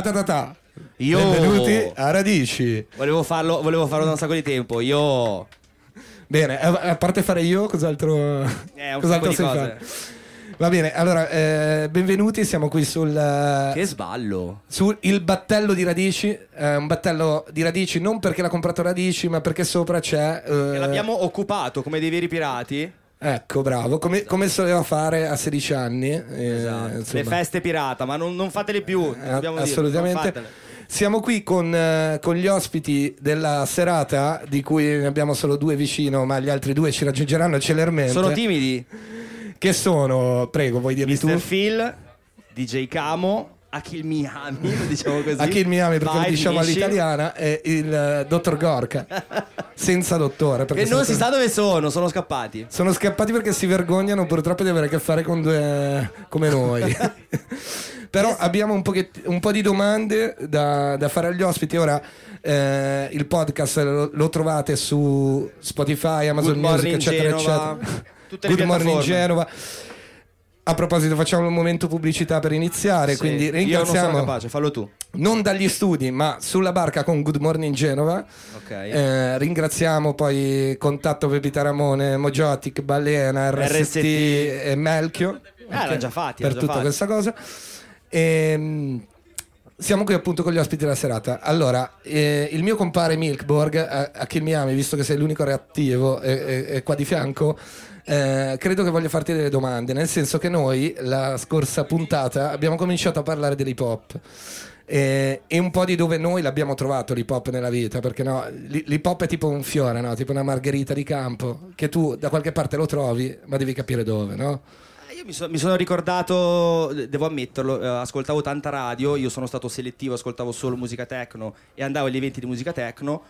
Ta-ta-ta-ta. Io... Benvenuti a Radici. Volevo farlo da un sacco di tempo. Io... Bene, a parte fare io, cos'altro sei fatto? Va bene, allora, benvenuti, siamo qui sul... Che sballo! Sul il battello di Radici, un battello di Radici non perché l'ha comprato Radici, ma perché sopra c'è... E l'abbiamo occupato come dei veri pirati. Ecco, bravo, come soleva fare a 16 anni. Esatto. Le feste pirata, ma non fatele più, dobbiamo assolutamente dire, siamo qui con gli ospiti della serata, di cui ne abbiamo solo due vicino, ma gli altri due ci raggiungeranno celermente. Sono timidi. Che sono, prego, vuoi dirmi tu? Mr Phil, DJ Kamo, Akill Miami, diciamo così. Akill Miami, perché lo diciamo all'italiana, e il dottor Gorka. Senza dottore. E non si sa dove sono scappati. Sono scappati perché si vergognano purtroppo di avere a che fare con due come noi. Però abbiamo un po' di domande da fare agli ospiti. Ora il podcast lo trovate su Spotify, Amazon Music, eccetera, Genova, eccetera. Good Morning Genova. A proposito, facciamo un momento pubblicità per iniziare, sì, quindi ringraziamo. Io non sono capace, fallo tu. Non dagli studi, ma sulla barca con Good Morning Genova. Okay. Ringraziamo poi Contatto Pepita Ramone, Mojotic, Balena, RST e Melchio. Okay, l'ha già fatti. Per tutta questa cosa. Siamo qui appunto con gli ospiti della serata. Allora, il mio compare Milkborg, a Kill Miami, visto che sei l'unico reattivo e qua di fianco, credo che voglio farti delle domande, nel senso che noi la scorsa puntata abbiamo cominciato a parlare dell'hip hop e un po' di dove noi l'abbiamo trovato l'hip hop nella vita, perché no, l'hip hop è tipo un fiore, no? Tipo una margherita di campo che tu da qualche parte lo trovi, ma devi capire dove, no? Mi sono ricordato, devo ammetterlo, ascoltavo tanta radio, io sono stato selettivo, ascoltavo solo musica techno e andavo agli eventi di musica techno.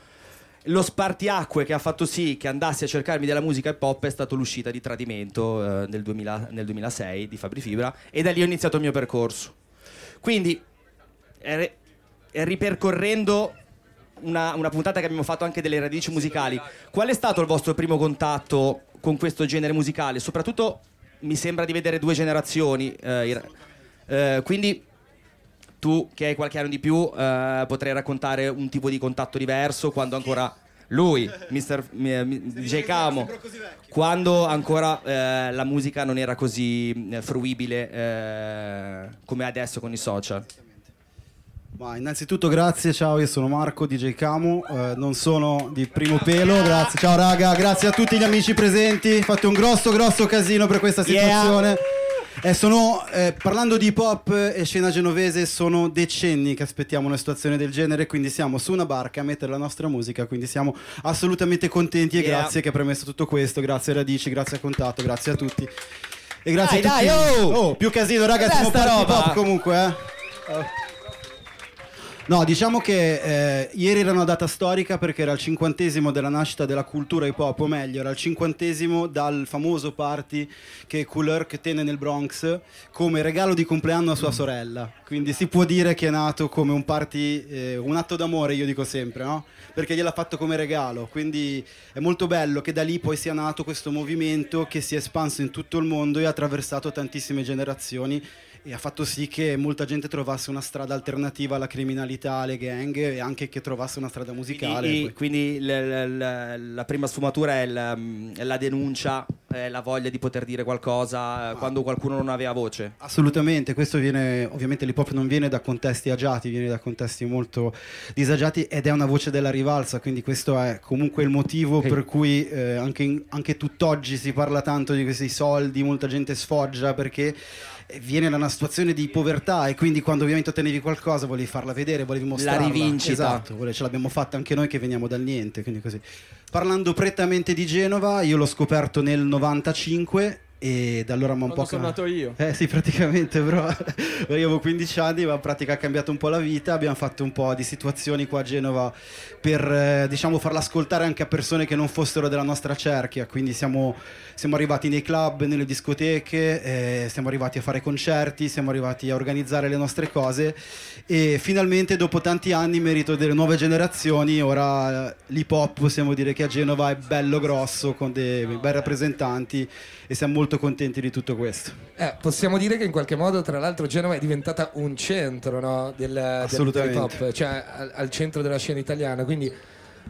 Lo spartiacque che ha fatto sì che andassi a cercarmi della musica hip hop è stato l'uscita di Tradimento nel 2006 di Fabri Fibra, e da lì ho iniziato il mio percorso. Quindi ripercorrendo una puntata che abbiamo fatto anche delle radici musicali, qual è stato il vostro primo contatto con questo genere musicale? Soprattutto mi sembra di vedere due generazioni, quindi tu che hai qualche anno di più potrei raccontare un tipo di contatto diverso quando ancora lui, DJ Kamo, quando ancora la musica non era così fruibile come adesso con i social. Ma innanzitutto grazie, ciao, io sono Marco, DJ Kamo, non sono di primo pelo, grazie, ciao raga, grazie a tutti gli amici presenti, fate un grosso casino per questa situazione. Yeah. Parlando di hip hop e scena genovese, sono decenni che aspettiamo una situazione del genere, quindi siamo su una barca a mettere la nostra musica, quindi siamo assolutamente contenti e grazie che ha permesso tutto questo, grazie a Radici, grazie a Contatto, grazie a tutti e grazie a tutti. Più casino raga, siamo per hip hop comunque. No, diciamo che ieri era una data storica perché era il 50° della nascita della cultura hip hop, o meglio, era il 50° dal famoso party che Kool Herc tenne nel Bronx come regalo di compleanno a sua sorella. Quindi si può dire che è nato come un party, un atto d'amore, io dico sempre, no? Perché gliel'ha fatto come regalo, quindi è molto bello che da lì poi sia nato questo movimento che si è espanso in tutto il mondo e ha attraversato tantissime generazioni e ha fatto sì che molta gente trovasse una strada alternativa alla criminalità, alle gang, e anche che trovasse una strada musicale. Quindi la prima sfumatura è la denuncia, è la voglia di poter dire qualcosa quando qualcuno non aveva voce. Assolutamente, questo viene, ovviamente l'hip hop non viene da contesti agiati, viene da contesti molto disagiati ed è una voce della rivalsa, quindi questo è comunque il motivo per cui anche tutt'oggi si parla tanto di questi soldi, molta gente sfoggia perché viene da una situazione di povertà e quindi quando ovviamente ottenevi qualcosa volevi farla vedere, volevi mostrarla, la rivincita. Esatto, ce l'abbiamo fatta anche noi che veniamo dal niente, quindi così. Parlando prettamente di Genova, io l'ho scoperto nel 95 e da allora mi un po' sono nato io. Sì, praticamente, bro. Io avevo 15 anni, ma in pratica ha cambiato un po' la vita. Abbiamo fatto un po' di situazioni qua a Genova per diciamo farla ascoltare anche a persone che non fossero della nostra cerchia. Quindi siamo arrivati nei club, nelle discoteche, siamo arrivati a fare concerti, siamo arrivati a organizzare le nostre cose e finalmente dopo tanti anni, merito delle nuove generazioni, ora l'hip hop possiamo dire che a Genova è bello grosso con dei bei rappresentanti e siamo molto molto contenti di tutto questo. Possiamo dire che in qualche modo, tra l'altro, Genova è diventata un centro, no? Assolutamente. Del pop, cioè al centro della scena italiana, quindi...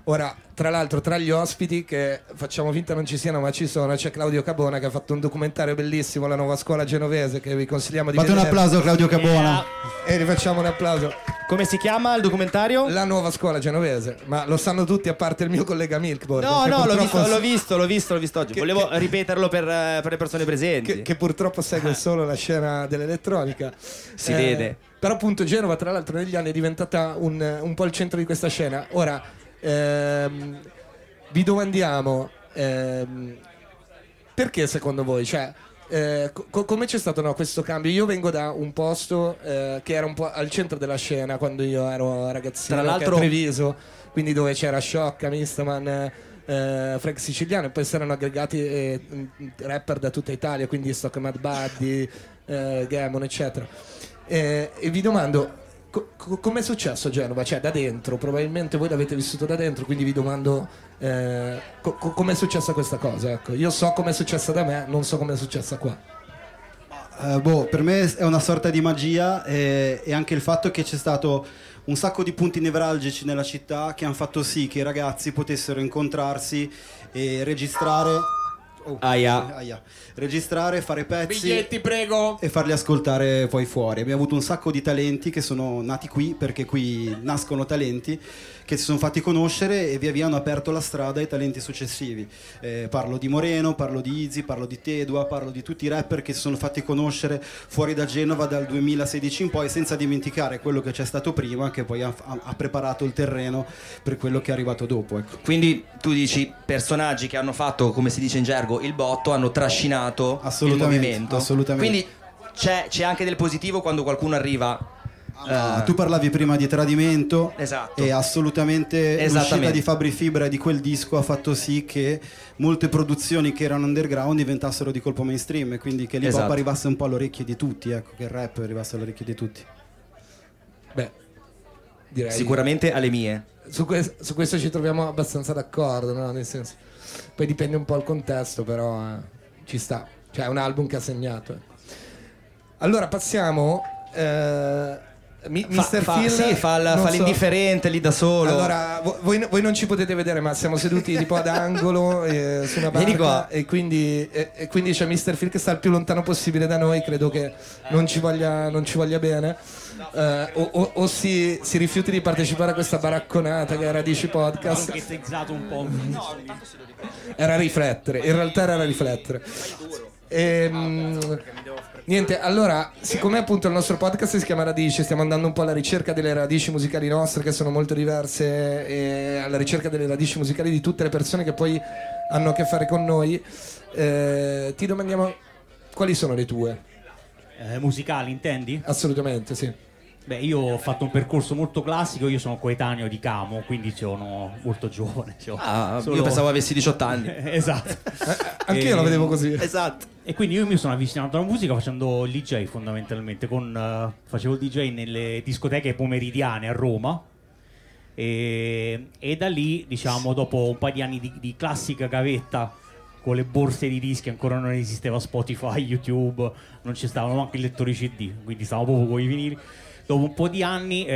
Ora, tra l'altro, tra gli ospiti che facciamo finta non ci siano ma ci sono, c'è Claudio Cabona che ha fatto un documentario bellissimo, La nuova scuola genovese, che vi consigliamo di vedere. Fate un applauso a Claudio Cabona. E rifacciamo un applauso. Come si chiama il documentario? La nuova scuola genovese. Ma lo sanno tutti, a parte il mio collega Milkborg. No, no, l'ho visto oggi. Volevo ripeterlo per le persone presenti. Che purtroppo segue solo la scena dell'elettronica. Si vede. Però appunto Genova, tra l'altro, negli anni è diventata un po' il centro di questa scena. Ora... vi domandiamo perché secondo voi, cioè, come c'è stato questo cambio? Io vengo da un posto che era un po' al centro della scena quando io ero ragazzino, tra l'altro, che è Treviso, quindi dove c'era Shokka, Mistaman, Frank Siciliano, e poi si erano aggregati rapper da tutta Italia, quindi Stock, Mad Buddy, Gamon, eccetera, e vi domando com'è successo a Genova? Cioè da dentro, probabilmente voi l'avete vissuto da dentro, quindi vi domando com'è successa questa cosa, ecco. Io so com'è successa da me, non so com'è successa qua. Per me è una sorta di magia, e anche il fatto che c'è stato un sacco di punti nevralgici nella città che hanno fatto sì che i ragazzi potessero incontrarsi e registrare... registrare, fare pezzi, biglietti, prego, e farli ascoltare poi fuori. Abbiamo avuto un sacco di talenti che sono nati qui, perché qui nascono talenti che si sono fatti conoscere e via via hanno aperto la strada ai talenti successivi. Parlo di Moreno, parlo di Izzy, parlo di Tedua, parlo di tutti i rapper che si sono fatti conoscere fuori da Genova dal 2016 in poi, senza dimenticare quello che c'è stato prima, che poi ha preparato il terreno per quello che è arrivato dopo, ecco. Quindi tu dici personaggi che hanno fatto, come si dice in gergo, il botto, hanno trascinato il movimento. Assolutamente. Quindi c'è anche del positivo quando qualcuno arriva. Tu parlavi prima di Tradimento, esatto. E assolutamente l'uscita di Fabri Fibra e di quel disco ha fatto sì che molte produzioni che erano underground diventassero di colpo mainstream, e quindi che l'hip hop arrivasse un po' all'orecchio di tutti, ecco, che il rap arrivasse all'orecchio di tutti. Beh, direi sicuramente alle mie. Su questo ci troviamo abbastanza d'accordo, no? Nel senso, poi dipende un po' il contesto, però ci sta, cioè è un album che ha segnato. Allora passiamo Mr. Phil fa l'indifferente lì da solo. Allora voi non ci potete vedere, ma siamo seduti tipo ad angolo su una barca, e quindi c'è Mr. Phil che sta il più lontano possibile da noi. Credo che non ci voglia bene, o si rifiuti di partecipare a questa baracconata che è Radici Podcast. Era riflettere, in realtà era riflettere. Niente, allora, siccome appunto il nostro podcast si chiama Radici, stiamo andando un po' alla ricerca delle radici musicali nostre, che sono molto diverse, e alla ricerca delle radici musicali di tutte le persone che poi hanno a che fare con noi. Ti domandiamo quali sono le tue. Musicali, intendi? Assolutamente, sì. Beh, io ho fatto un percorso molto classico, io sono coetaneo di Kamo, quindi sono molto giovane. Io pensavo avessi 18 anni. Esatto. Anche io la vedevo così. Esatto. E quindi io mi sono avvicinato alla musica facendo il DJ, fondamentalmente. Facevo il DJ nelle discoteche pomeridiane a Roma. E da lì, diciamo, dopo un paio di anni di classica gavetta, con le borse di dischi, ancora non esisteva Spotify, YouTube, non ci stavano anche i lettori CD, quindi stavo proprio con i vinili. Dopo un po' di anni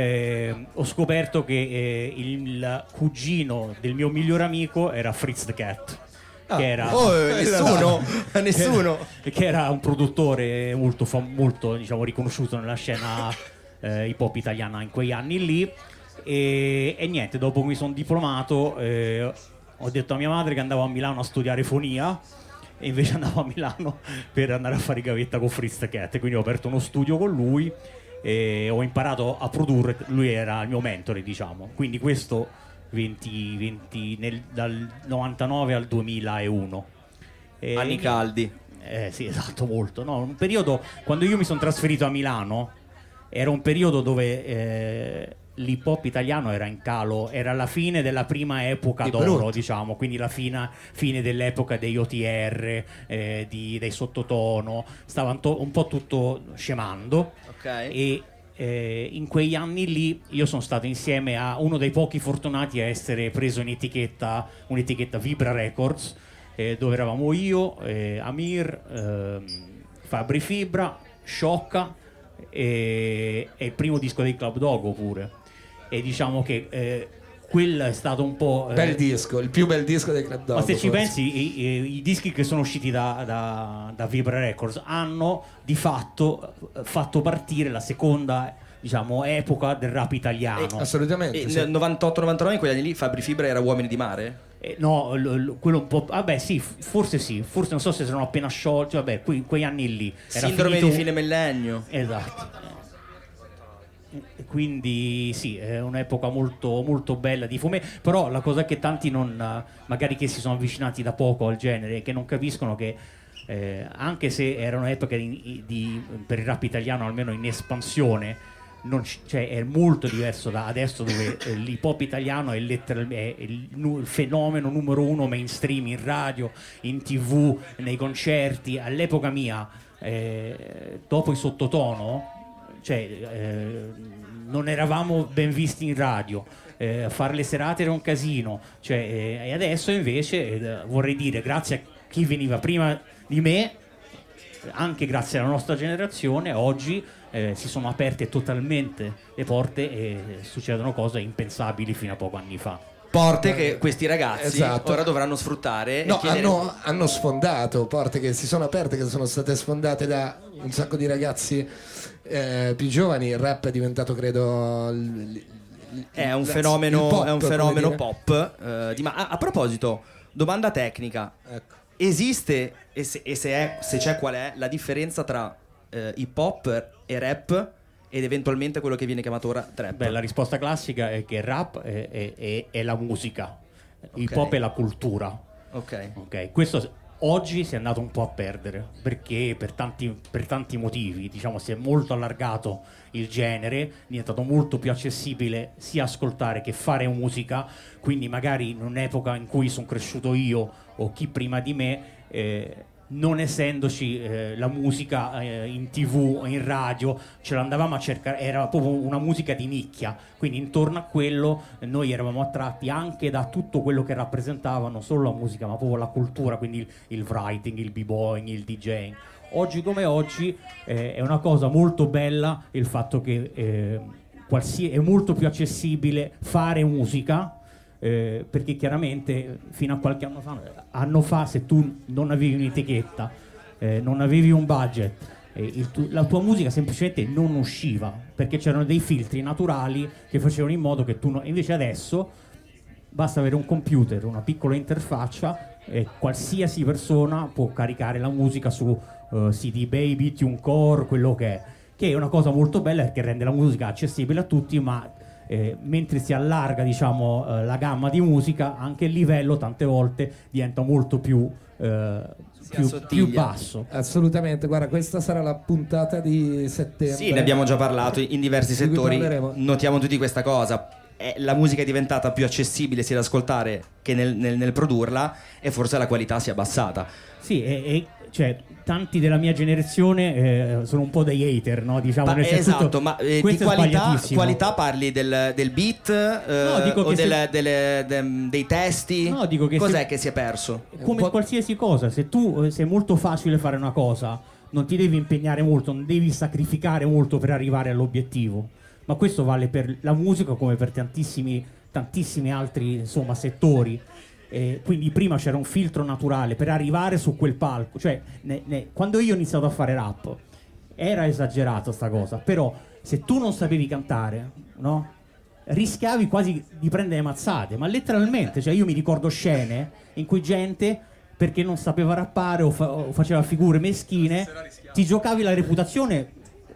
ho scoperto che il cugino del mio miglior amico era Fritz the Cat, che era un produttore molto diciamo, riconosciuto nella scena hip hop italiana in quegli anni lì, e niente, dopo mi sono diplomato, ho detto a mia madre che andavo a Milano a studiare fonia, e invece andavo a Milano per andare a fare gavetta con Fritz the Cat, quindi ho aperto uno studio con lui e ho imparato a produrre. Lui era il mio mentore, diciamo, quindi questo dal 99 al 2001, anni caldi, sì, esatto, molto, no? Un periodo, quando io mi sono trasferito a Milano, era un periodo dove l'hip hop italiano era in calo, era la fine della prima epoca d'oro, diciamo, quindi la fine dell'epoca degli OTR, dei Sottotono, stava un po' tutto scemando, okay. E in quegli anni lì io sono stato insieme a uno dei pochi fortunati a essere preso in etichetta, un'etichetta Vibra Records, dove eravamo io, Amir, Fabri Fibra, Shokka e il primo disco dei Club Dogo pure. E diciamo che quello è stato un po'... bel disco, il più bel disco dei Club Dogo. Ma se ci pensi, i dischi che sono usciti da Vibra Records hanno di fatto fatto partire la seconda, diciamo, epoca del rap italiano. Assolutamente. Nel 98-99, in quegli anni lì, Fabri Fibra era Uomini di Mare? No, quello un po'... vabbè, sì, forse sì. Forse non so se sono appena sciolti. Vabbè, in quegli anni lì era Sindrome di fine millennio. Esatto. Quindi sì, è un'epoca molto molto bella di fumè. Però la cosa che tanti non, magari che si sono avvicinati da poco al genere, che non capiscono che anche se era un'epoca per il rap italiano, almeno in espansione, cioè, è molto diverso da adesso, dove l'hip hop italiano è letteralmente il fenomeno numero uno mainstream in radio, in TV, nei concerti. All'epoca mia, dopo il Sottotono, cioè, non eravamo ben visti in radio, fare le serate era un casino, cioè, e adesso invece vorrei dire grazie a chi veniva prima di me, anche grazie alla nostra generazione, oggi si sono aperte totalmente le porte e succedono cose impensabili fino a poco anni fa. Porte che questi ragazzi, esatto, ora dovranno sfruttare. No, e chiedere... hanno sfondato porte che si sono aperte, che sono state sfondate da un sacco di ragazzi più giovani. Il rap è diventato, credo, è un fenomeno pop. A proposito, domanda tecnica, ecco. Esiste, se c'è, qual è la differenza tra hip hop e rap? Ed eventualmente quello che viene chiamato ora trap. Beh, la risposta classica è che il rap è la musica, okay. Il pop è la cultura. Ok. Questo oggi si è andato un po' a perdere, perché per tanti motivi, diciamo, si è molto allargato il genere, è diventato molto più accessibile sia ascoltare che fare musica. Quindi magari in un'epoca in cui sono cresciuto io o chi prima di me, non essendoci la musica in TV o in radio, ce l'andavamo a cercare, era proprio una musica di nicchia. Quindi intorno a quello noi eravamo attratti anche da tutto quello che rappresentava non solo la musica, ma proprio la cultura, quindi il writing, il b-boying, il DJing. Oggi come oggi è una cosa molto bella il fatto che è molto più accessibile fare musica. Perché chiaramente fino a qualche anno fa, se tu non avevi un'etichetta, non avevi un budget, la tua musica semplicemente non usciva, perché c'erano dei filtri naturali che facevano in modo che tu non... Invece adesso basta avere un computer, una piccola interfaccia, e qualsiasi persona può caricare la musica su CD Baby, TuneCore, quello che è una cosa molto bella, perché rende la musica accessibile a tutti. Ma mentre si allarga, diciamo, la gamma di musica, anche il livello tante volte diventa molto più basso. Assolutamente. Guarda, questa sarà la puntata di settembre. Sì, ne abbiamo già parlato in diversi settori. Notiamo tutti questa cosa. La musica è diventata più accessibile sia da ascoltare che nel produrla, e forse la qualità si è abbassata. Sì, cioè, tanti della mia generazione sono un po' dei hater, no? Diciamo, esatto, ma di qualità parli del beat, no, dico o dei testi? No, dico che cos'è che si è perso? Come qualsiasi cosa, se tu sei molto facile fare una cosa, non ti devi impegnare molto, non devi sacrificare molto per arrivare all'obiettivo. Ma questo vale per la musica come per tantissimi altri, insomma, settori. Quindi prima c'era un filtro naturale per arrivare su quel palco, cioè, quando io ho iniziato a fare rap era esagerato sta cosa, però se tu non sapevi cantare, no, rischiavi quasi di prendere mazzate, ma letteralmente, cioè, io mi ricordo scene in cui gente, perché non sapeva rappare o faceva figure meschine, ti giocavi la reputazione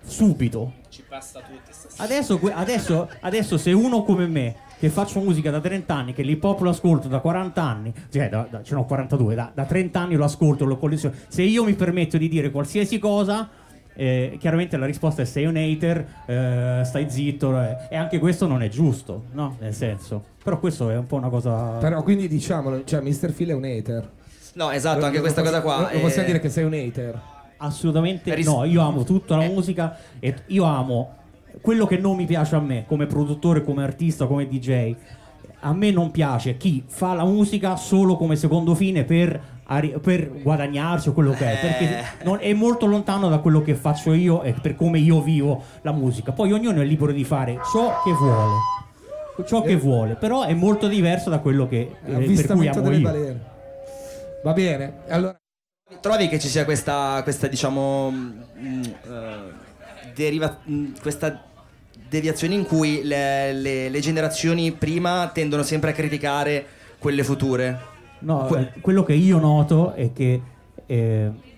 subito. Ci passa tutto adesso se uno come me, che faccio musica da 30 anni, che l'hip hop lo ascolto da 40 anni, cioè ce n'ho 42, da 30 anni lo ascolto, lo colleziono. Se io mi permetto di dire qualsiasi cosa, chiaramente la risposta è: sei un hater, stai zitto, e anche questo non è giusto, no? Nel senso, però questo è un po' una cosa... Però quindi diciamolo, cioè Mr. Phil è un hater. No, esatto, anche questa cosa qua. Possiamo dire che sei un hater? Assolutamente no, io amo tutta la musica, e io amo... Quello che non mi piace a me, come produttore, come artista, come DJ, a me non piace chi fa la musica solo come secondo fine per guadagnarsi o quello che è, perché non, è molto lontano da quello che faccio io e per come io vivo la musica. Poi ognuno è libero di fare ciò che vuole, però è molto diverso da quello che per cui amo io. Balene. Va bene, allora trovi che ci sia questa diciamo questa deviazione in cui le generazioni prima tendono sempre a criticare quelle future? No, quello che io noto è che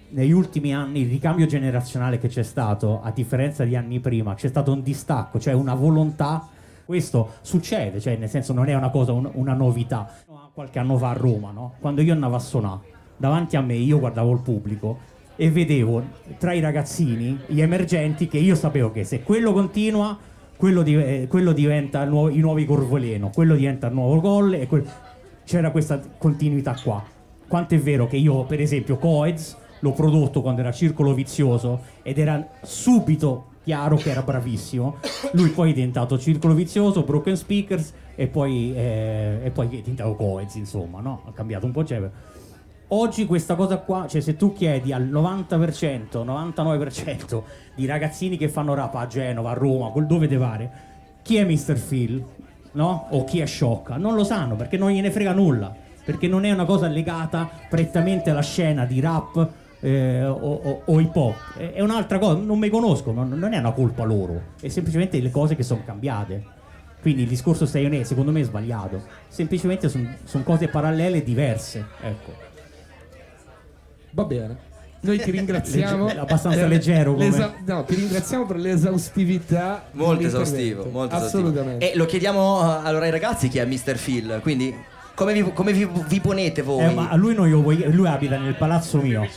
negli ultimi anni il ricambio generazionale che c'è stato, a differenza di anni prima, c'è stato un distacco, cioè una volontà. Questo succede, cioè nel senso non è una cosa, una novità. Qualche anno fa a Roma, no? Quando io andavo a suonare, davanti a me io guardavo il pubblico e vedevo tra i ragazzini gli emergenti che io sapevo che se quello continua, quello diventa i nuovi Corvoleno, quello diventa il nuovo Gol, e c'era questa continuità qua. Quanto è vero che io per esempio Coez l'ho prodotto quando era Circolo Vizioso ed era subito chiaro che era bravissimo. Lui poi è diventato Circolo Vizioso, Broken Speakers e poi è diventato Coez, insomma, no? Ha cambiato un po', cioè. Oggi questa cosa qua, cioè se tu chiedi al 90%, 99% di ragazzini che fanno rap a Genova, a Roma, dove te pare, chi è Mr Phil, no? O chi è Shokka? Non lo sanno, perché non gliene frega nulla, perché non è una cosa legata prettamente alla scena di rap o hip hop. È un'altra cosa, non mi conosco, non è una colpa loro, è semplicemente le cose che sono cambiate. Quindi il discorso sei onesto, secondo me è sbagliato, semplicemente sono cose parallele diverse, ecco. Va bene, noi ti ringraziamo. Abbastanza leggero come... ti ringraziamo per l'esaustività. Molto esaustivo, molto assolutamente. E lo chiediamo allora ai ragazzi chi è Mr. Phil, quindi come vi ponete voi? Ma a lui non io voglio, lui abita nel palazzo mio.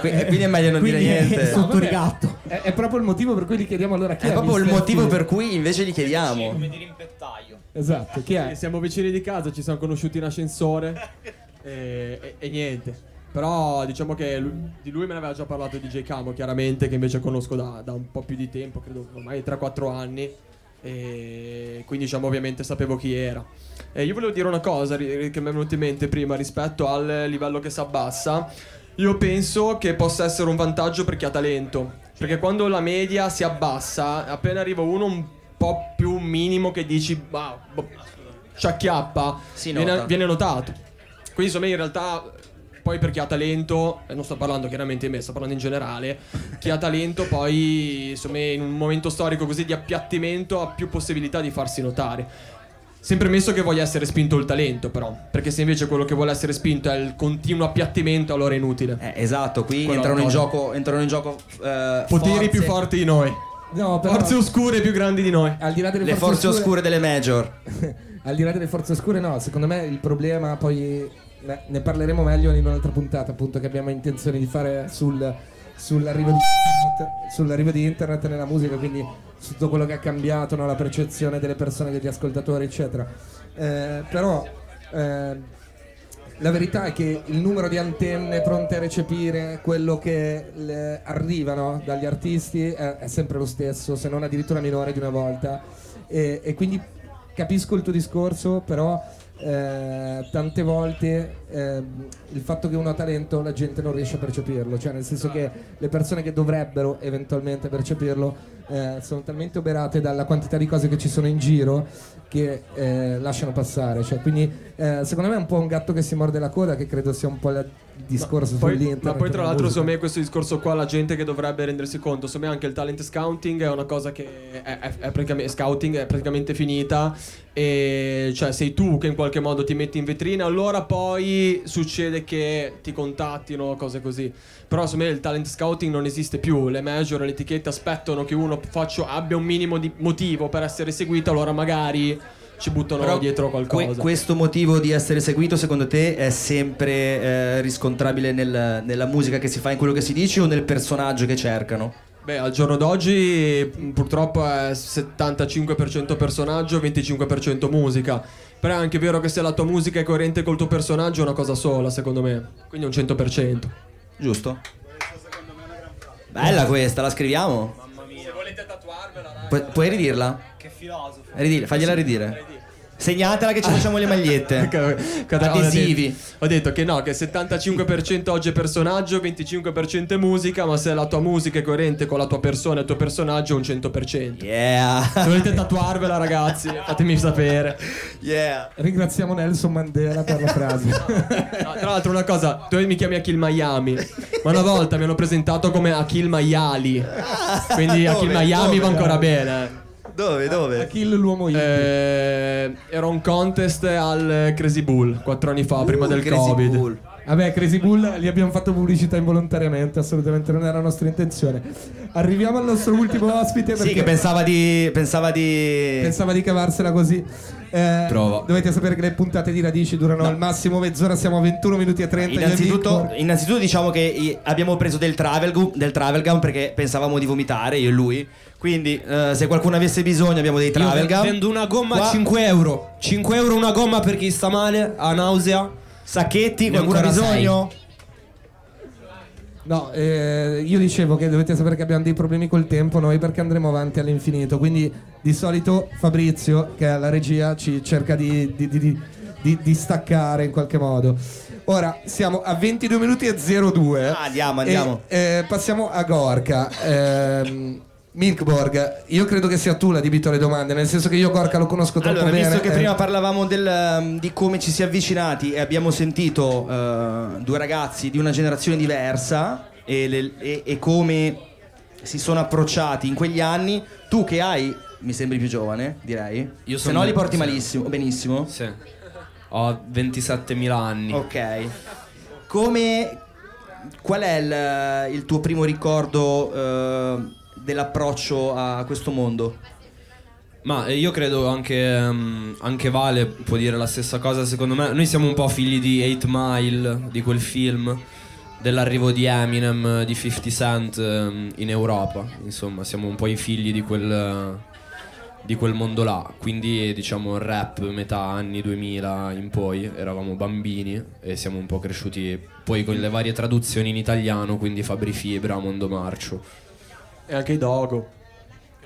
Quindi è meglio non dire niente. È sotto il gatto. È proprio il motivo per cui gli chiediamo allora chi è proprio Mr. il motivo Phil. Per cui invece gli chiediamo. Come dire in pettaio. Esatto, chi è? Siamo vicini di casa, ci siamo conosciuti in ascensore e niente. Però diciamo che di lui me ne aveva già parlato Dj Kamo, chiaramente, che invece conosco da un po' più di tempo, credo ormai 3-4 anni, e quindi diciamo ovviamente sapevo chi era. E io volevo dire una cosa che mi è venuta in mente prima rispetto al livello che si abbassa. Io penso che possa essere un vantaggio per chi ha talento, perché quando la media si abbassa, appena arriva uno un po' più minimo che dici ci acchiappa, viene notato. Quindi insomma in realtà... Poi per chi ha talento, non sto parlando chiaramente di me, sto parlando in generale, chi ha talento poi insomma in un momento storico così di appiattimento ha più possibilità di farsi notare. Sempre messo che voglia essere spinto il talento però, perché se invece quello che vuole essere spinto è il continuo appiattimento allora è inutile. Esatto, qui entrano in gioco poteri forze più forti di noi, no, però... forze oscure più grandi di noi. Al di là delle le forze oscure delle major. Al di là delle forze oscure no, secondo me il problema poi... Ne parleremo meglio in un'altra puntata, appunto, che abbiamo intenzione di fare sull'arrivo di internet nella musica, quindi su tutto quello che ha cambiato, no? La percezione delle persone, degli ascoltatori, eccetera. Però la verità è che il numero di antenne pronte a recepire quello che arrivano dagli artisti è sempre lo stesso, se non addirittura minore di una volta. E quindi capisco il tuo discorso, però... tante volte il fatto che uno ha talento la gente non riesce a percepirlo, cioè nel senso che le persone che dovrebbero eventualmente percepirlo sono talmente oberate dalla quantità di cose che ci sono in giro che lasciano passare, cioè, quindi secondo me è un po' un gatto che si morde la coda, che credo sia un po' il discorso sull'internet. Ma poi tra l'altro secondo me questo discorso qua la gente che dovrebbe rendersi conto, secondo me anche il talent scouting è una cosa che è praticamente finita, e cioè sei tu che in qualche modo ti metti in vetrina, allora poi succede che ti contattino, cose così. Però secondo me il talent scouting non esiste più, le major, le etichette aspettano che uno abbia un minimo di motivo per essere seguito, allora magari ci buttano però dietro qualcosa. Questo motivo di essere seguito secondo te è sempre riscontrabile nella musica che si fa, in quello che si dice o nel personaggio che cercano? Beh, al giorno d'oggi purtroppo è 75% personaggio, 25% musica. Però è anche vero che se la tua musica è coerente col tuo personaggio è una cosa sola, secondo me. Quindi un 100%. Giusto? Questa secondo me è una gran frase. Bella questa, la scriviamo? Mamma mia. Se volete tatuarvela, raga. Puoi ridirla? Che filosofo. Fagliela ridire. Segnatela che ci facciamo le magliette. Adesivi. Ho detto che no, che il 75% oggi è personaggio, 25% è musica, ma se la tua musica è coerente con la tua persona e il tuo personaggio è un 100%. Yeah. Se volete tatuarvela, ragazzi, fatemi sapere. Yeah. Ringraziamo Nelson Mandela per la frase. No, tra l'altro una cosa, tu mi chiami Akill Miami, ma una volta mi hanno presentato come Akill Maiali. Quindi Akill Miami va ancora bene. Dove? Akill l'uomo io. Era un contest al Crazy Bull 4 anni fa, prima del Crazy Covid. Bull. Vabbè, Crazy Bull, li abbiamo fatto pubblicità involontariamente, assolutamente non era nostra intenzione. Arriviamo al nostro ultimo ospite. Perché sì, che pensava di cavarsela così. Dovete sapere che le puntate di Radici durano al massimo mezz'ora, siamo a 21 minuti e 30. Innanzitutto diciamo che abbiamo preso del travel gum perché pensavamo di vomitare io e lui. Quindi se qualcuno avesse bisogno abbiamo dei travel gum. Vendo una gomma a 5€. 5€ una gomma per chi sta male, ha nausea. Sacchetti, qualcuno ha bisogno? No, io dicevo che dovete sapere che abbiamo dei problemi col tempo noi perché andremo avanti all'infinito. Quindi di solito Fabrizio, che è la regia, ci cerca di staccare in qualche modo. Ora siamo a 22 minuti e 02. Andiamo. Passiamo a Gorka. Milkborg, io credo che sia tu la adibito alle domande, nel senso che io Gorka lo conosco troppo bene. Allora, visto che prima parlavamo di come ci si è avvicinati e abbiamo sentito due ragazzi di una generazione diversa e come si sono approcciati in quegli anni, tu che hai, mi sembri più giovane, direi. Io sono, se no li porti malissimo, benissimo. Sì. Ho 27.000 anni. Ok. Qual è il tuo primo ricordo dell'approccio a questo mondo? Ma io credo anche Vale può dire la stessa cosa. Secondo me noi siamo un po' figli di 8 Mile, di quel film, dell'arrivo di Eminem, di 50 Cent in Europa. Insomma siamo un po' i figli di quel mondo là. Quindi diciamo rap metà anni 2000 in poi, eravamo bambini e siamo un po' cresciuti poi con le varie traduzioni in italiano, quindi Fabri Fibra, Mondo Marcio. E anche i Dogo,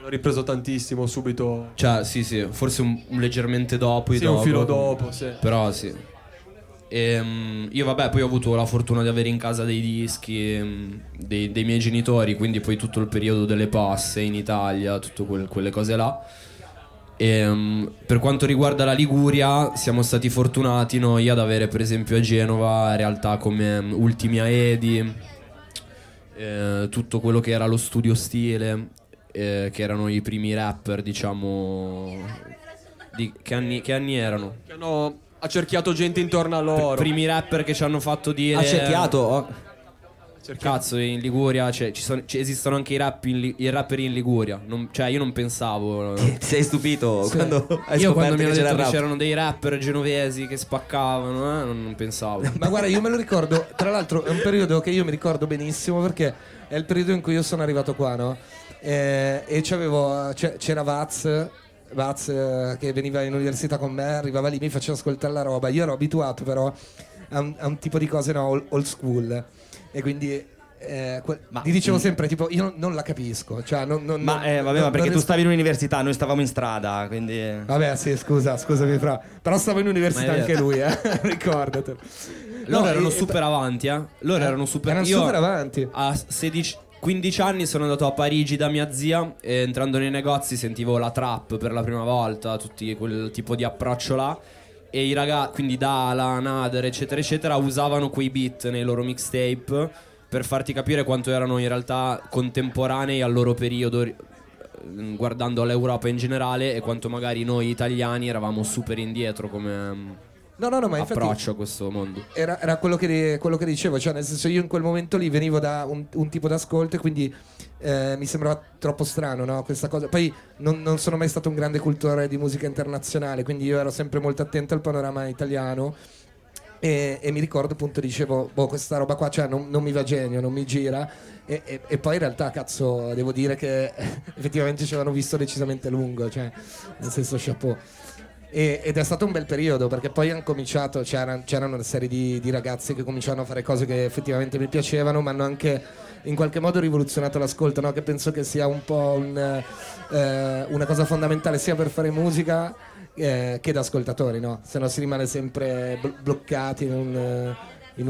l'ho ripreso tantissimo subito. Cioè sì, forse un leggermente dopo i Dogo. Sì, un filo dopo, sì. Però sì. Io vabbè, poi ho avuto la fortuna di avere in casa dei dischi dei miei genitori, quindi poi tutto il periodo delle posse in Italia, tutte quelle cose là. Per quanto riguarda la Liguria, siamo stati fortunati noi ad avere per esempio a Genova realtà come Ultimi Aedi, tutto quello che era lo studio stile, che erano i primi rapper, diciamo. Che anni erano? Che hanno accerchiato gente intorno a loro. Primi rapper che ci hanno fatto dire accerchiato. Cazzo, in Liguria esistono anche i rapper in Liguria. Io non pensavo. Ti sei stupito quando hai scoperto che c'era rap. C'erano dei rapper genovesi che spaccavano, non pensavo. Ma guarda, io me lo ricordo. Tra l'altro è un periodo che io mi ricordo benissimo perché è il periodo in cui io sono arrivato qua, no? E c'era Vaz che veniva in università con me, arrivava lì, mi faceva ascoltare la roba. Io ero abituato però a un tipo di cose, no, old school. E quindi ti dicevo sempre tipo io non la capisco, cioè perché tu stavi in università, noi stavamo in strada, quindi vabbè sì, scusami però stavo in università anche lui, ricordatelo. Loro erano super avanti, loro erano super avanti. Io super avanti. A 15 anni sono andato a Parigi da mia zia e entrando nei negozi sentivo la trap per la prima volta, tutti quel tipo di approccio là. E i ragazzi, quindi Dala, Nader, eccetera eccetera, usavano quei beat nei loro mixtape per farti capire quanto erano in realtà contemporanei al loro periodo, guardando all'Europa in generale, e quanto magari noi italiani eravamo super indietro come ma approccio a questo mondo. Era quello che dicevo, cioè nel senso io in quel momento lì venivo da un tipo d'ascolto e quindi mi sembrava troppo strano, no, questa cosa. Poi non sono mai stato un grande cultore di musica internazionale, quindi io ero sempre molto attento al panorama italiano e mi ricordo appunto dicevo questa roba qua, cioè non mi va genio, non mi gira e poi in realtà cazzo devo dire che effettivamente ci avevano visto decisamente lungo, cioè nel senso chapeau. Ed è stato un bel periodo perché poi hanno cominciato, c'erano una serie di ragazzi che cominciavano a fare cose che effettivamente mi piacevano, ma hanno anche in qualche modo rivoluzionato l'ascolto, no? Che penso che sia un po' una cosa fondamentale sia per fare musica che da ascoltatori, no? Se no si rimane sempre bloccati in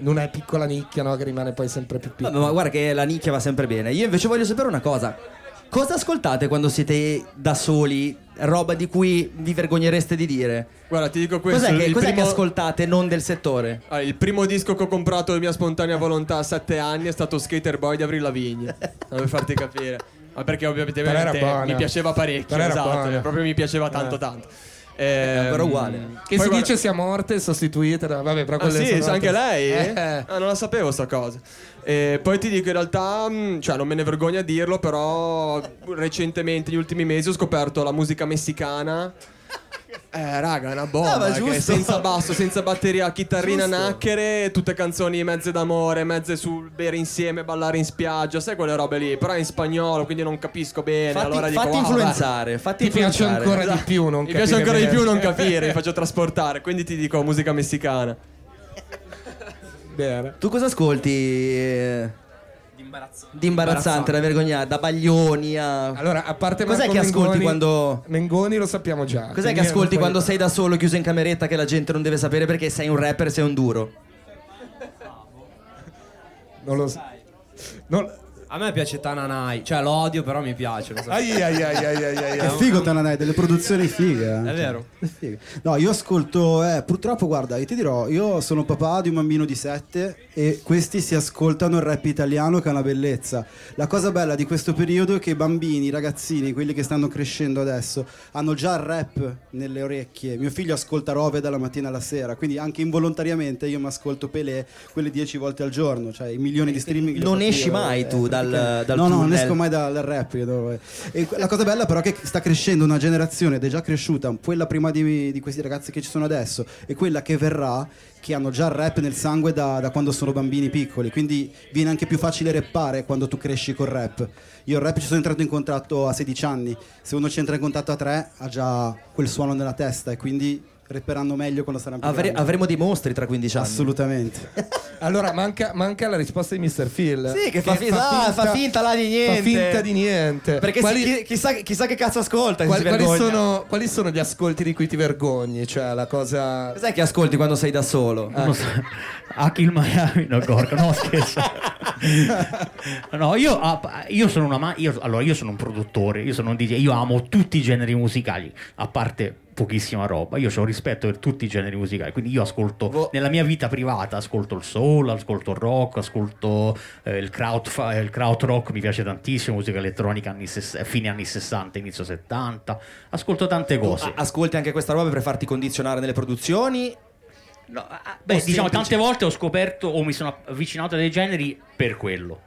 una piccola nicchia, no? Che rimane poi sempre più piccola. Ma guarda che la nicchia va sempre bene. Io invece voglio sapere una cosa: cosa ascoltate quando siete da soli? Roba di cui vi vergognereste di dire? Guarda, ti dico questo. Cos'è che ascoltate non del settore? Ah, il primo disco che ho comprato di mia spontanea volontà a 7 anni è stato Skater Boy di Avril Lavigne. Per farti capire. Ma perché ovviamente mi piaceva parecchio, esatto, proprio mi piaceva tanto. Però uguale. Che poi si dice sia morta e sostituita da... Vabbè, però sì, anche lei? Non la sapevo sta cosa. Poi ti dico, in realtà, cioè non me ne vergogno a dirlo, però recentemente, negli ultimi mesi, ho scoperto la musica messicana. Raga, è una bomba, che senza basso, senza batteria, chitarrina, nacchere, tutte canzoni mezze d'amore, mezze sul bere insieme, ballare in spiaggia, sai quelle robe lì, però è in spagnolo, quindi non capisco bene. Fatti influenzare. Mi piace ancora di più non capire, mi faccio trasportare, quindi ti dico musica messicana. Bene. Tu cosa ascolti? Di imbarazzante, da vergognata, da Baglioni a... Allora, a parte Marco, cos'è che ascolti Mengoni, quando... Mengoni lo sappiamo già. Cos'è che ascolti quando sei da solo, chiuso in cameretta, che la gente non deve sapere perché sei un rapper, sei un duro? Non lo sai. A me piace Tananai, cioè l'odio però mi piace. È figo Tananai, delle produzioni fighe. È vero. È figo. No, io ascolto, purtroppo guarda, io ti dirò, io sono papà di un bambino di 7 e questi si ascoltano il rap italiano, che è una bellezza. La cosa bella di questo periodo è che i bambini, i ragazzini, quelli che stanno crescendo adesso, hanno già il rap nelle orecchie. Mio figlio ascolta Rove dalla mattina alla sera, quindi anche involontariamente io mi ascolto Pelé quelle 10 volte al giorno, cioè i milioni di streaming. Non esci mai tu dal non esco mai dal rap io. E la cosa bella però è che sta crescendo una generazione ed è già cresciuta, quella prima di questi ragazzi che ci sono adesso e quella che verrà, che hanno già il rap nel sangue da quando sono bambini piccoli, quindi viene anche più facile rappare quando tu cresci col rap. Io il rap ci sono entrato in contatto a 16 anni, se uno ci entra in contatto a 3 ha già quel suono nella testa e quindi rapperanno meglio quando saranno più grandi. Avremo dei mostri tra 15 anni. Assolutamente. Allora manca la risposta di Mr Phil. Sì, che fa finta di niente. Perché chissà che cazzo ascolta. Quali sono gli ascolti di cui ti vergogni? Cioè la cosa... Cos'è che ascolti quando sei da solo? Non so. Akill Miami. No, Gorka. No, scherzo. No, io sono un produttore, io sono un DJ, io amo tutti i generi musicali, a parte pochissima roba. Io ho rispetto per tutti i generi musicali, quindi io ascolto nella mia vita privata, ascolto il soul, ascolto il rock, ascolto il krautrock, mi piace tantissimo, musica elettronica fine anni 60, inizio 70, ascolto tante cose. Tu ascolti anche questa roba per farti condizionare nelle produzioni? No, diciamo, tante volte ho scoperto o mi sono avvicinato a dei generi per quello.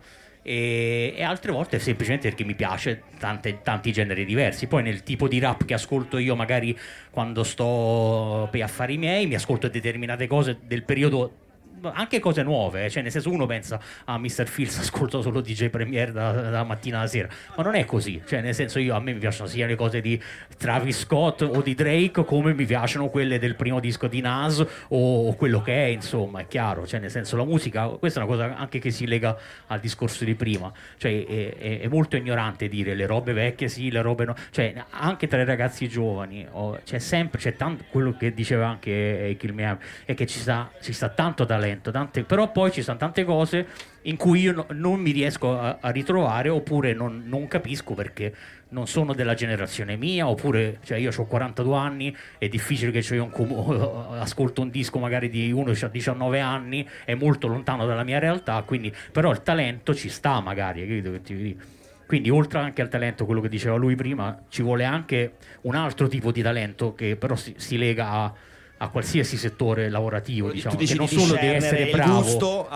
E altre volte semplicemente perché mi piace tanti generi diversi. Poi nel tipo di rap che ascolto io, magari quando sto per affari miei, mi ascolto determinate cose del periodo, anche cose nuove, cioè nel senso uno pensa a Mr. Phil ascolto solo DJ Premier da mattina alla sera, ma non è così, cioè nel senso a me mi piacciono sia le cose di Travis Scott o di Drake come mi piacciono quelle del primo disco di Nas o quello che è, insomma è chiaro, cioè nel senso la musica, questa è una cosa anche che si lega al discorso di prima, cioè è molto ignorante dire le robe vecchie sì, le robe no, cioè anche tra i ragazzi giovani c'è tanto, quello che diceva anche Akill Miami è che ci sta tanto talento, però poi ci sono tante cose in cui io non mi riesco a ritrovare, oppure non capisco perché non sono della generazione mia, oppure cioè io ho 42 anni, è difficile che ascolto un disco magari di uno che ha 19 anni, è molto lontano dalla mia realtà, quindi però il talento ci sta magari, quindi oltre anche al talento, quello che diceva lui prima, ci vuole anche un altro tipo di talento che però si lega a qualsiasi settore lavorativo, diciamo, che non solo devi essere bravo,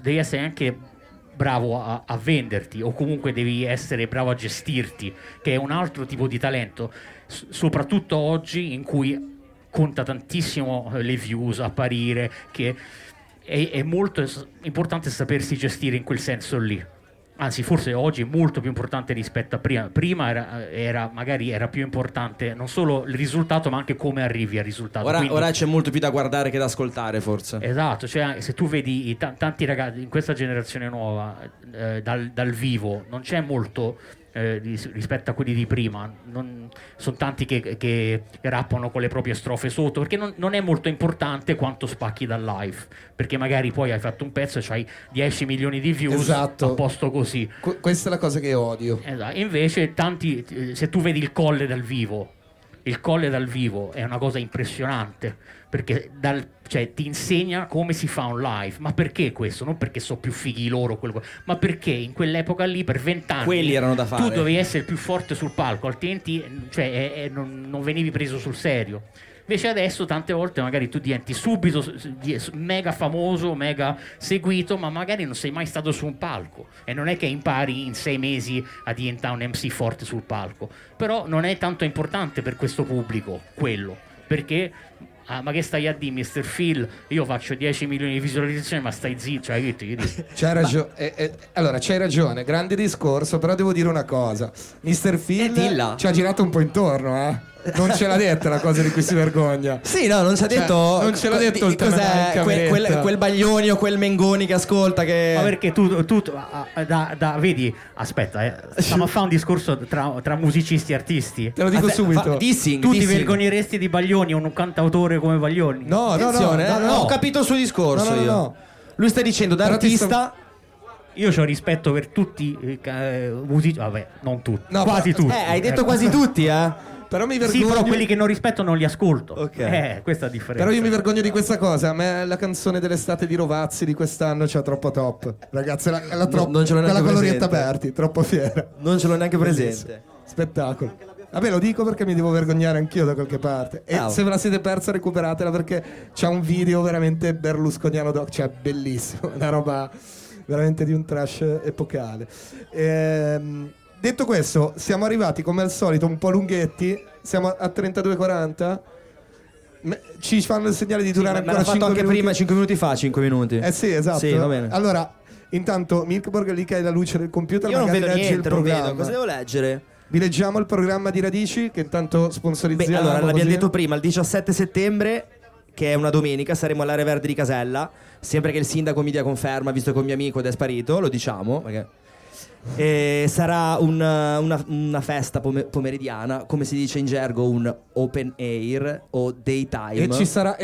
devi essere anche bravo a venderti, o comunque devi essere bravo a gestirti, che è un altro tipo di talento, soprattutto oggi in cui conta tantissimo le views, apparire, che è molto importante sapersi gestire in quel senso lì. Anzi, forse oggi è molto più importante rispetto a prima. Prima era più importante non solo il risultato, ma anche come arrivi al risultato. Ora c'è molto più da guardare che da ascoltare, forse. Esatto, cioè se tu vedi tanti ragazzi in questa generazione nuova dal vivo, non c'è molto rispetto a quelli di prima. Sono tanti che rappano con le proprie strofe sotto, perché non è molto importante quanto spacchi dal live, perché magari poi hai fatto un pezzo e c'hai 10 milioni di views, esatto, a posto così. Questa è la cosa che odio. Esatto. Invece tanti, se tu vedi il colle dal vivo è una cosa impressionante, perché ti insegna come si fa un live. Ma perché questo? Non perché sono più fighi loro, ma perché in quell'epoca lì per 20 anni quelli erano da fare. Tu dovevi essere più forte sul palco, altrimenti non venivi preso sul serio. Invece adesso tante volte magari tu diventi subito mega famoso, mega seguito, ma magari non sei mai stato su un palco, e non è che impari in 6 mesi a diventare un MC forte sul palco. Però non è tanto importante per questo pubblico quello, perché ma che stai a dire, Mr Phil? Io faccio 10 milioni di visualizzazioni, ma stai zitto, cioè, c'hai ragione. Allora, c'hai ragione, grande discorso, però devo dire una cosa. Mr Phil ci ha girato un po' intorno, non ce l'ha detta la cosa di cui si vergogna. Sì, no, non ci ha detto. Non ce l'ha detto il Tananai, quel Baglioni o quel Mengoni che ascolta che. Ma perché tu vedi, aspetta, stiamo a fare un discorso tra musicisti e artisti. Te lo dico subito. Ti vergogneresti di Baglioni o un cantautore come Baglioni? No, no, ho capito il suo discorso. No. Lui sta dicendo da artista. Io ho rispettto per tutti i musicisti. Vabbè, non tutti. No, quasi tutti. Hai detto quasi tutti, Però mi vergogno. Sì, però quelli che non rispetto non li ascolto. Okay. Questa è la differenza. Però io mi vergogno di questa cosa. A me la canzone dell'estate di Rovazzi di quest'anno c'ha troppo top. Ragazzi, non ce l'ho neanche presente. Colorietta aperti, troppo fiera. Non ce l'ho neanche presente. Spettacolo. Vabbè, lo dico perché mi devo vergognare anch'io da qualche parte. E se ve la siete persa, recuperatela, perché c'ha un video veramente berlusconiano doc. Cioè, bellissimo. Una roba veramente di un trash epocale. Detto questo, siamo arrivati come al solito un po' lunghetti, siamo a 32:40. Ci fanno il segnale di durare ancora 5 minuti. L'ha fatto anche prima, 5 minuti fa, 5 minuti. Eh sì, esatto. Sì, va bene. Allora, intanto Milkborg lì che hai la luce del computer, io magari non vedo leggi niente, il programma. Non vedo. Cosa devo leggere? Vi leggiamo il programma di Radici che intanto sponsorizziamo. Beh, allora, l'abbiamo detto prima, il 17 settembre, che è una domenica, saremo all'Area Verde di Casella, sempre che il sindaco mi dia conferma, visto che un mio amico ed è sparito, lo diciamo, perché e sarà una festa pomeridiana, come si dice in gergo, un open air o daytime. E ci sarà,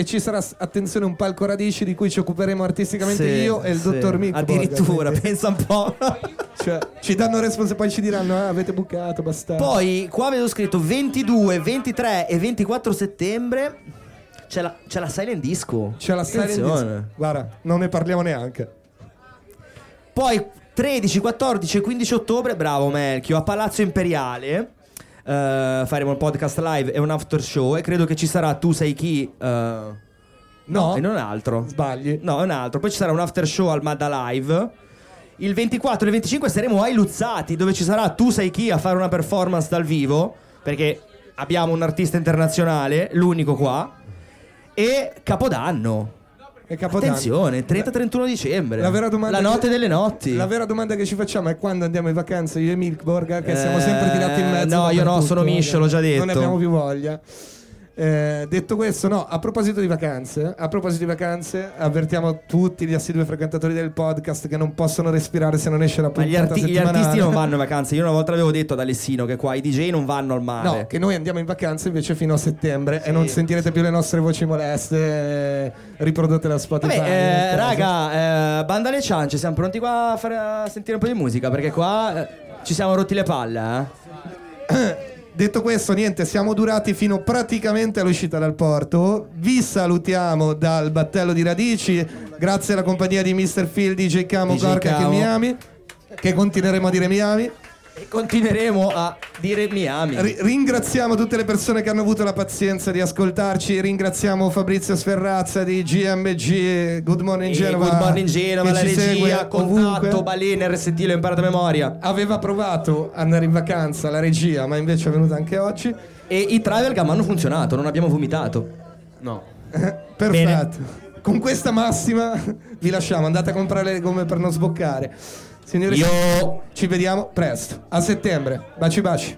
attenzione, un palco Radici di cui ci occuperemo artisticamente, sì, io e il dottor Mico. Addirittura, pensa un po'. Cioè, ci danno responsabilità, poi ci diranno avete bucato, bastardo. Poi qua vedo scritto 22, 23 e 24 settembre c'è la Silent Disco. C'è la Silent Disco. Guarda, non ne parliamo neanche. Poi 13, 14 e 15 ottobre, bravo Melchio, a Palazzo Imperiale faremo un podcast live e un after show, e credo che ci sarà Tu Sai Chi, no, e non altro. Sbagli. No, è un altro. Poi ci sarà un after show al Madda Live. Il 24 e il 25 saremo ai Luzzati, dove ci sarà Tu Sai Chi a fare una performance dal vivo, perché abbiamo un artista internazionale, l'unico qua. E Capodanno. Attenzione, 30-31 dicembre, la notte delle notti. La vera domanda che ci facciamo è quando andiamo in vacanza io e Milkborg, che siamo sempre tirati in mezzo. No, io no, sono miscio, l'ho già detto. Non ne abbiamo più voglia. Detto questo, no, a proposito di vacanze, avvertiamo tutti gli assidui frequentatori del podcast che non possono respirare se non esce la puntata settimanale. Gli artisti non vanno in vacanze. Io una volta l'avevo detto ad Alessino che qua i DJ non vanno al mare. No, che noi andiamo in vacanza invece fino a settembre, sì, e non sentirete più le nostre voci moleste riprodotte da Spotify. Vabbè, raga, banda alle ciance, siamo pronti qua a sentire un po' di musica, perché qua ci siamo rotti le palle, eh. Detto questo, niente, siamo durati fino praticamente all'uscita dal porto. Vi salutiamo dal battello di Radici, grazie alla compagnia di Mr. Phil, DJ Kamo, Gorka, Akill Miami, che continueremo a dire Miami. E continueremo a dire Miami. Ringraziamo tutte le persone che hanno avuto la pazienza di ascoltarci. Ringraziamo Fabrizio Sferrazza di GMG Good Morning Genova. Good Morning Genova, la regia, Contatto, Balene, RST, l'ho imparato a memoria. Aveva provato ad andare in vacanza la regia, ma invece è venuta anche oggi. E i travel gum hanno funzionato, non abbiamo vomitato. No. Perfetto. Bene. Con questa massima vi lasciamo, andate a comprare le gomme per non sboccare. Signori, ci vediamo presto, a settembre, baci baci.